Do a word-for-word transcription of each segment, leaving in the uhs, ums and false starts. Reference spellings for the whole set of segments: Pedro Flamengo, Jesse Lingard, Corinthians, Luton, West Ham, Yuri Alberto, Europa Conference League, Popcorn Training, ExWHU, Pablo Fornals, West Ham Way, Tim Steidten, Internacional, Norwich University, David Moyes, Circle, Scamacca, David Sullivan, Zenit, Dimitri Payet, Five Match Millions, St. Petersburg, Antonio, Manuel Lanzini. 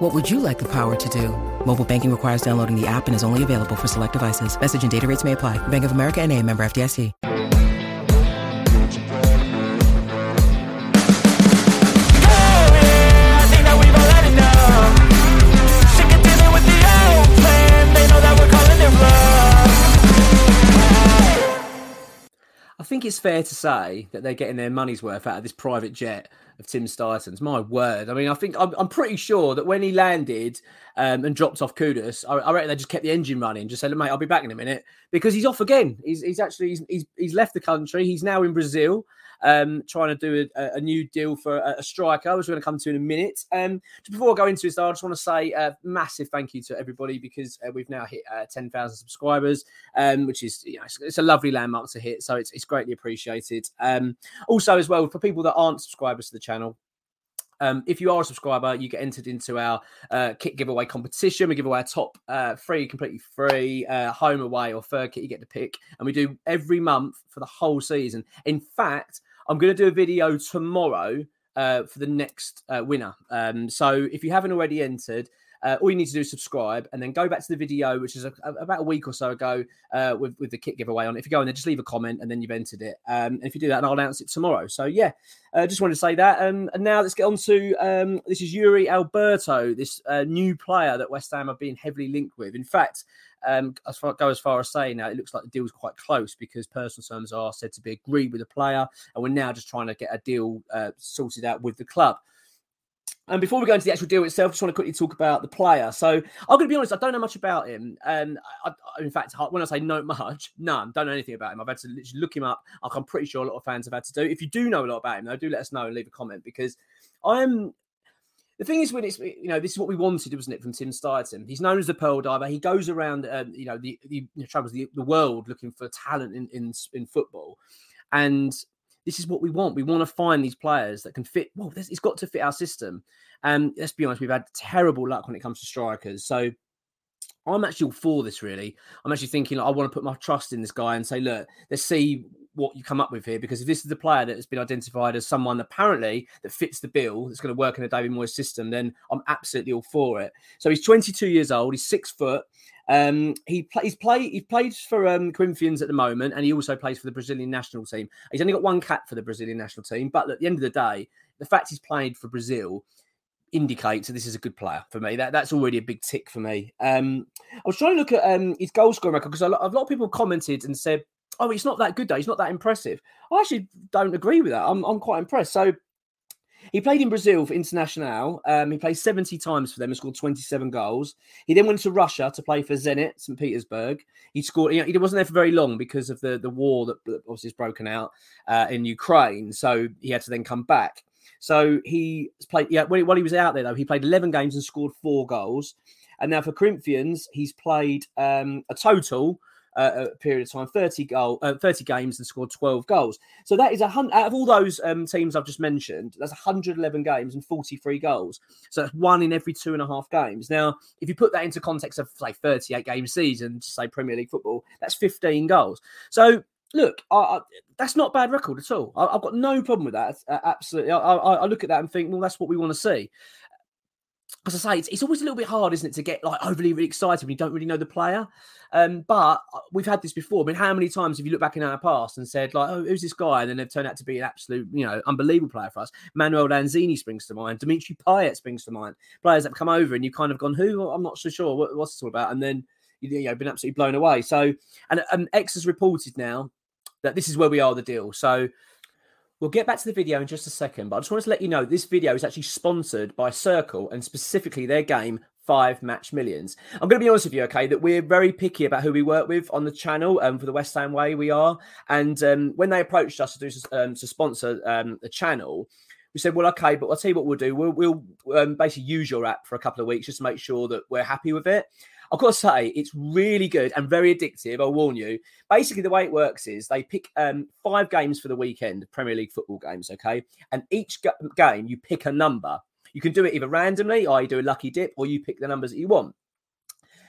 What would you like the power to do? Mobile banking requires downloading the app and is only available for select devices. Message and data rates may apply. Bank of America N A, member F D I C. I think it's fair to say that they're getting their money's worth out of this private jet of Tim Steidten's. My word. I mean, I think I'm, I'm pretty sure that when he landed um, and dropped off Kudus, I, I reckon they just kept the engine running. Just said, mate, I'll be back in a minute, because he's off again. He's, he's actually he's, he's he's left the country. He's now in Brazil, um, trying to do a, a new deal for a, a striker, which we're going to come to in a minute. Um, just before I go into this, though, I just want to say a massive thank you to everybody, because uh, we've now hit uh, ten thousand subscribers, um, which is, you know, it's, it's a lovely landmark to hit. So it's it's greatly appreciated. Um, also, as well, for people that aren't subscribers to the channel, Um, if you are a subscriber, you get entered into our uh, kit giveaway competition. We give away our top uh, three, completely free, uh, home, away, or third kit you get to pick. And we do every month for the whole season. In fact, I'm going to do a video tomorrow uh, for the next uh, winner. Um, so if you haven't already entered, Uh, all you need to do is subscribe, and then go back to the video, which is a, a, about a week or so ago uh, with, with the kit giveaway on. If you go in there, just leave a comment, and then you've entered it. Um, and if you do that, and I'll announce it tomorrow. So, yeah, I uh, just wanted to say that. Um, and now let's get on to um, this is Yuri Alberto, this uh, new player that West Ham have been heavily linked with. In fact, um, as far, go as far as saying now, it looks like the deal's quite close, because personal terms are said to be agreed with the player, and we're now just trying to get a deal uh, sorted out with the club. And before we go into the actual deal itself, I just want to quickly talk about the player. So I'm going to be honest, I don't know much about him. Um, I, I, in fact, when I say not much, none, don't know anything about him. I've had to literally look him up. Like, I'm pretty sure a lot of fans have had to do. If you do know a lot about him, though, do let us know and leave a comment, because I'm... The thing is, when it's, you know, this is what we wanted, wasn't it, from Tim Steidten? He's known as the Pearl Diver. He goes around, um, you know, the, the, you know, travels the, the world looking for talent in, in, in football. And this is what we want. We want to find these players that can fit. Well, it's got to fit our system. And um, let's be honest, we've had terrible luck when it comes to strikers. So I'm actually all for this, really. I'm actually thinking, like, I want to put my trust in this guy and say, look, let's see what you come up with here, because if this is the player that has been identified as someone apparently that fits the bill, that's going to work in a David Moyes system, then I'm absolutely all for it. So he's twenty-two years old. He's six foot. Um, he play, he's play, he plays for um, Corinthians at the moment, and he also plays for the Brazilian national team. He's only got one cap for the Brazilian national team, but at the end of the day, the fact he's played for Brazil indicates that this is a good player for me. That That's already a big tick for me. Um, I was trying to look at um, his goal scoring record, because a lot, a lot of people commented and said, oh, it's not that good, though. It's not that impressive. I actually don't agree with that. I'm, I'm quite impressed. So he played in Brazil for Internacional. Um, he played seventy times for them and scored twenty-seven goals. He then went to Russia to play for Zenit, Saint Petersburg. He scored. You know, he wasn't there for very long because of the, the war that obviously has broken out uh, in Ukraine. So he had to then come back. So he played. Yeah, when he, while he was out there, though, he played eleven games and scored four goals. And now for Corinthians, he's played um, a total Uh, a period of time, thirty goal, uh, thirty games, and scored twelve goals. So that is a hundred out of all those um, teams I've just mentioned. That's one hundred eleven games and forty-three goals. So that's one in every two and a half games. Now, if you put that into context of, say, thirty-eight game season, just say Premier League football, that's fifteen goals. So look, I, I, that's not a bad record at all. I, I've got no problem with that. Uh, absolutely, I, I, I look at that and think, well, that's what we want to see. As I say, it's, it's always a little bit hard, isn't it, to get like overly really excited when you don't really know the player. Um, but we've had this before. I mean, how many times have you looked back in our past and said, like, oh, who's this guy? And then they've turned out to be an absolute, you know, unbelievable player for us. Manuel Lanzini springs to mind. Dimitri Payet springs to mind. Players that have come over and you've kind of gone, who? I'm not so sure. What, what's this all about? And then, you know, been absolutely blown away. So, and, and X has reported now that this is where we are, the deal. So we'll get back to the video in just a second, but I just wanted to let you know this video is actually sponsored by Circle, and specifically their game, Five Match Millions. I'm going to be honest with you, okay, that we're very picky about who we work with on the channel, and um, for the West Ham Way we are. And um, when they approached us to, do, um, to sponsor um, the channel, we said, well, okay, but I'll tell you what we'll do. We'll, we'll um, basically use your app for a couple of weeks just to make sure that we're happy with it. I've got to say, it's really good and very addictive, I'll warn you. Basically, the way it works is they pick um, five games for the weekend, Premier League football games, okay? And each g- game, you pick a number. You can do it either randomly, or you do a lucky dip, or you pick the numbers that you want.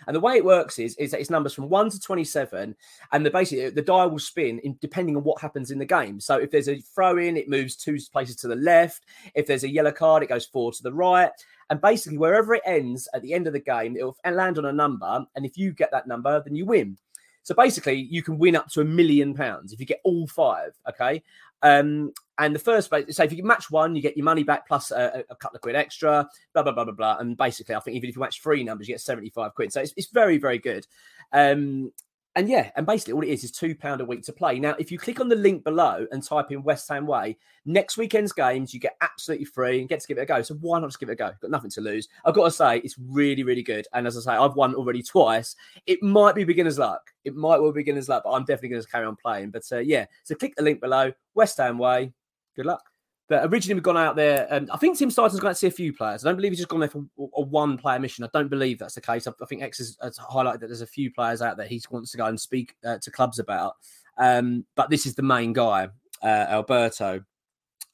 And the way it works is, is that it's numbers from one to twenty-seven, and the basically the dial will spin in, depending on what happens in the game. So if there's a throw-in, it moves two places to the left. If there's a yellow card, it goes four to the right. And basically, wherever it ends at the end of the game, it'll land on a number, and if you get that number, then you win. So basically, you can win up to a million pounds if you get all five, okay? Um, and the first, so if you match one, you get your money back plus a, a couple of quid extra, blah, blah, blah, blah, blah. And basically, I think even if you match three numbers, you get seventy-five quid. So it's, it's very, very good. Um, and yeah, and basically all it is is two pounds a week to play. Now, if you click on the link below and type in West Ham Way, next weekend's games, you get absolutely free and get to give it a go. So why not just give it a go? You've got nothing to lose. I've got to say, it's really, really good. And as I say, I've won already twice. It might be beginner's luck. It might well be beginner's luck, but I'm definitely going to carry on playing. But uh, yeah, so click the link below, West Ham Way. Good luck. But originally we've gone out there. Um, I think Tim Steidten's gone out to see a few players. I don't believe he's just gone there for a one-player mission. I don't believe that's the case. I, I think X has, has highlighted that there's a few players out there he wants to go and speak uh, to clubs about. Um, but this is the main guy, uh, Alberto.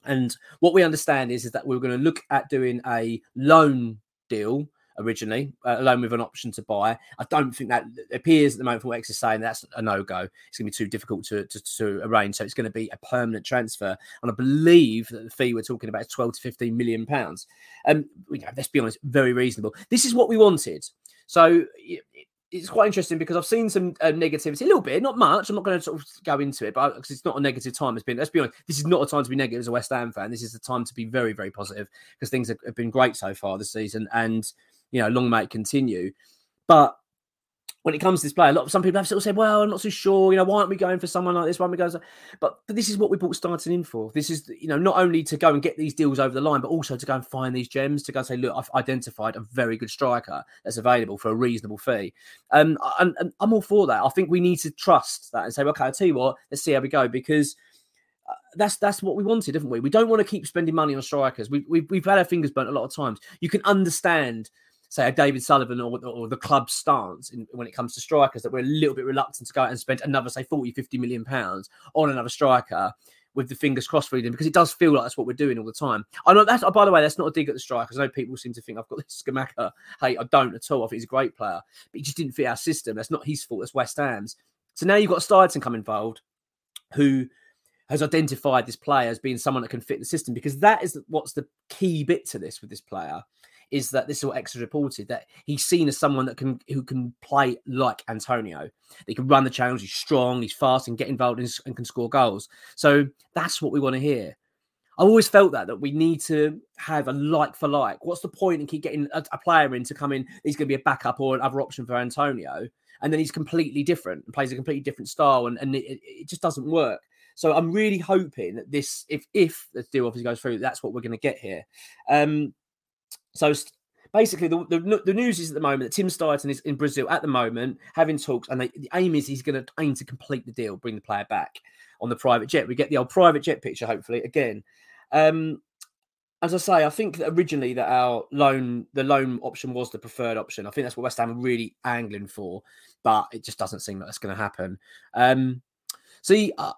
And what we understand is, is that we were going to look at doing a loan deal originally, uh, alone with an option to buy. I don't think that appears at the moment for what X is saying. That's a no-go. It's going to be too difficult to, to, to arrange. So it's going to be a permanent transfer. And I believe that the fee we're talking about is twelve to fifteen million pounds. Um, you know, let's be honest, very reasonable. This is what we wanted. So it, it's quite interesting because I've seen some uh, negativity, a little bit, not much. I'm not going to sort of go into it, but because it's not a negative time. It's been, let's be honest, this is not a time to be negative as a West Ham fan. This is the time to be very, very positive because things have, have been great so far this season. And you know, long may it continue. But when it comes to this player, a lot of some people have sort of said, well, I'm not so sure, you know, why aren't we going for someone like this? Why aren't we going? But, but this is what we brought Steidten in for. This is, you know, not only to go and get these deals over the line, but also to go and find these gems, to go and say, look, I've identified a very good striker that's available for a reasonable fee. Um, and, and I'm all for that. I think we need to trust that and say, well, okay, I'll tell you what, let's see how we go, because Uh, that's that's what we wanted, haven't we? We don't want to keep spending money on strikers. We, we, we've had our fingers burnt a lot of times. You can understand, say, a David Sullivan or, or the club's stance in, when it comes to strikers, that we're a little bit reluctant to go out and spend another, say, forty, fifty million pounds on another striker with the fingers crossed for them, because it does feel like that's what we're doing all the time. I know that's, oh, by the way, that's not a dig at the strikers. I know people seem to think I've got this Scamacca. Hey, I don't at all. I think he's a great player, but he just didn't fit our system. That's not his fault. That's West Ham's. So now you've got Steidten come involved, who has identified this player as being someone that can fit the system, because that is what's the key bit to this with this player, is that this is what X has reported, that he's seen as someone that can who can play like Antonio. He can run the channels, he's strong, he's fast, and get involved in, and can score goals. So that's what we want to hear. I've always felt that, that we need to have a like for like. What's the point in keep getting a, a player in to come in, he's going to be a backup or another option for Antonio, and then he's completely different and plays a completely different style, and, and it, it just doesn't work. So I'm really hoping that this, if if the deal obviously goes through, that's what we're going to get here. Um, so st- basically, the, the the news is at the moment that Tim Steidten is in Brazil at the moment having talks, and they, the aim is he's going to aim to complete the deal, bring the player back on the private jet. We get the old private jet picture, hopefully, again. Um, as I say, I think that originally that our loan, the loan option was the preferred option. I think that's what West Ham are really angling for, but it just doesn't seem like that's going to happen. Um, see. Uh,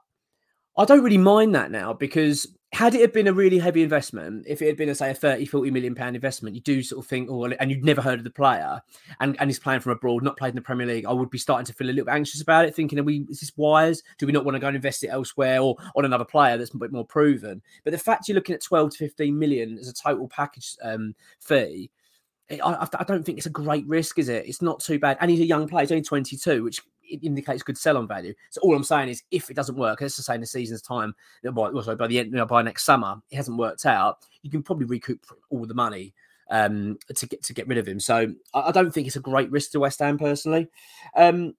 I don't really mind that now, because had it had been a really heavy investment, if it had been, a, say, a thirty, forty million pound investment, you do sort of think, oh, and you'd never heard of the player and, and he's playing from abroad, not played in the Premier League, I would be starting to feel a little bit anxious about it, thinking, are we, is this wise? Do we not want to go and invest it elsewhere or on another player that's a bit more proven? But the fact you're looking at twelve to fifteen million as a total package um, fee, I, I don't think it's a great risk, is it? It's not too bad. And he's a young player, he's only twenty-two, which it indicates good sell-on value. So all I'm saying is, if it doesn't work, let's just say in the season's time, also by the end, you know, by next summer, it hasn't worked out, you can probably recoup all the money um, to get to get rid of him. So I don't think it's a great risk to West Ham personally. Um,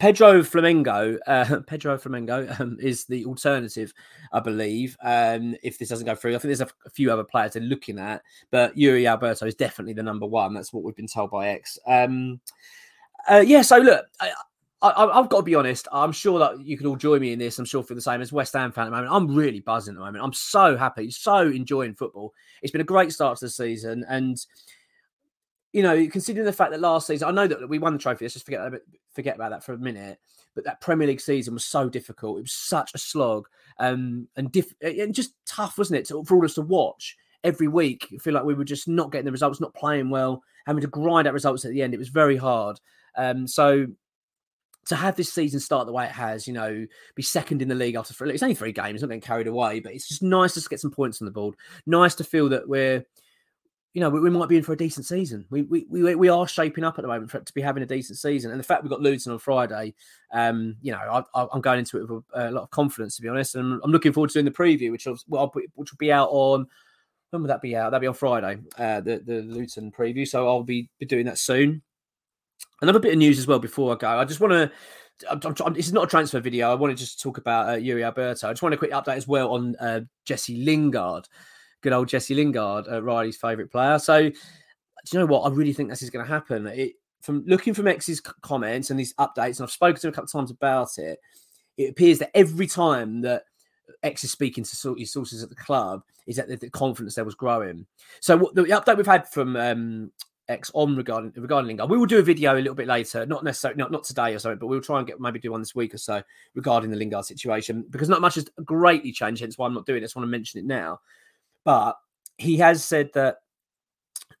Pedro Flamengo, uh, Pedro Flamengo um, is the alternative, I believe. Um, if this doesn't go through, I think there's a, f- a few other players they're looking at, but Yuri Alberto is definitely the number one. That's what we've been told by X. Um, uh, yeah. So look. I, I, I've got to be honest. I'm sure that you can all join me in this. I'm sure for the same as West Ham fan at the moment. I'm really buzzing at the moment. I'm so happy, so enjoying football. It's been a great start to the season, and you know, considering the fact that last season, I know that we won the trophy, let's just forget, forget about that for a minute, but that Premier League season was so difficult. It was such a slog um, and, diff- and just tough, wasn't it, to, for all us to watch every week. I feel like we were just not getting the results, not playing well, having to grind out results at the end. It was very hard. Um, so to have this season start the way it has, you know, be second in the league after three, it's only three games, not getting carried away, but it's just nice to get some points on the board. Nice to feel that we're, you know, we, we might be in for a decent season. We we we we are shaping up at the moment for, to be having a decent season. And the fact we've got Luton on Friday, um, you know, I, I'm going into it with a, a lot of confidence, to be honest. And I'm looking forward to doing the preview, which will which will be out on, when will that be out? That'll be on Friday, uh, the, the Luton preview. So I'll be, be doing that soon. Another bit of news as well before I go. I just want to, I'm, I'm, this is not a transfer video. I want to just talk about uh, Yuri Alberto. I just want a quick update as well on uh, Jesse Lingard. Good old Jesse Lingard, uh, Riley's favourite player. So do you know what? I really think this is going to happen. It, from looking from X's comments and these updates, and I've spoken to him a couple of times about it, it appears that every time that X is speaking to his sources at the club is that the confidence there was growing. So what, the update we've had from um, X on regarding regarding Lingard, we will do a video a little bit later, not necessarily not, not today or something, but we'll try and get maybe do one this week or so regarding the Lingard situation, because not much has greatly changed, hence why I'm not doing it. I just want to mention it now. But he has said that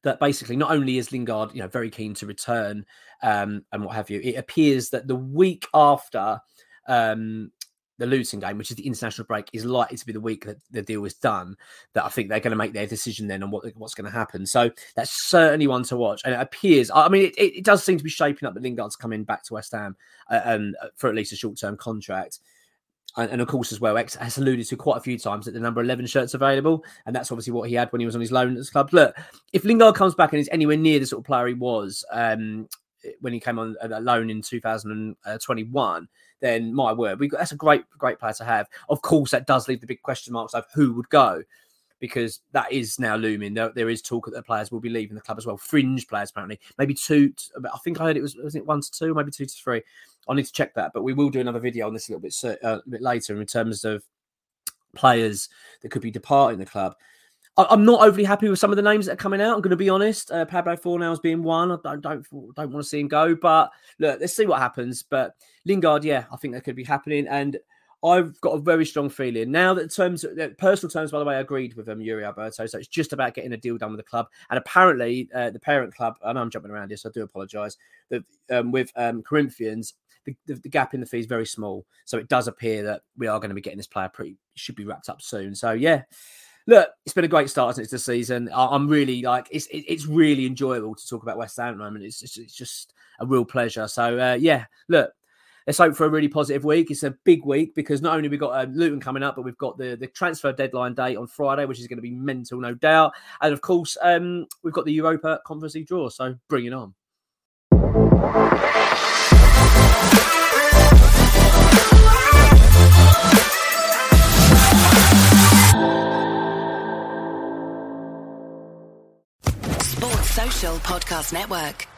that basically not only is Lingard, you know, very keen to return um, and what have you, it appears that the week after um, the Luton game, which is the international break, is likely to be the week that the deal is done, that I think they're going to make their decision then on what what's going to happen. So that's certainly one to watch. And it appears, I mean, it, it does seem to be shaping up that Lingard's coming back to West Ham uh, um, for at least a short-term contract. And of course, as well, X has alluded to quite a few times that the number eleven shirt's available. And that's obviously what he had when he was on his loan at this club. Look, if Lingard comes back and is anywhere near the sort of player he was um, when he came on a loan in two thousand twenty-one, then my word, we got, that's a great, great player to have. Of course, that does leave the big question marks of who would go, because that is now looming. There, there is talk that the players will be leaving the club as well. Fringe players, apparently. Maybe two. I think I heard it was, was it one to two, maybe two to three. I need to check that, but we will do another video on this a little bit, uh, a bit later in terms of players that could be departing the club. I, I'm not overly happy with some of the names that are coming out. I'm going to be honest. Uh, Pablo Fornals being one. I don't, don't don't want to see him go, but look, let's see what happens. But Lingard, yeah, I think that could be happening, and I've got a very strong feeling now that terms, that personal terms, by the way, I agreed with um, Yuri Alberto. So it's just about getting a deal done with the club. And apparently uh, the parent club, I know I'm jumping around here, so I do apologise, that um, with um, Corinthians, the, the, the gap in the fee is very small. So it does appear that we are going to be getting this player pretty, should be wrapped up soon. So yeah, look, it's been a great start since the season. I, I'm really like, it's it, it's really enjoyable to talk about West Ham at the moment. It's just, it's just a real pleasure. So uh, yeah, look, let's hope for a really positive week. It's a big week because not only we've got uh, Luton coming up, but we've got the, the transfer deadline date on Friday, which is going to be mental, no doubt. And of course, um, we've got the Europa Conference League draw. So bring it on. Sports Social Podcast Network.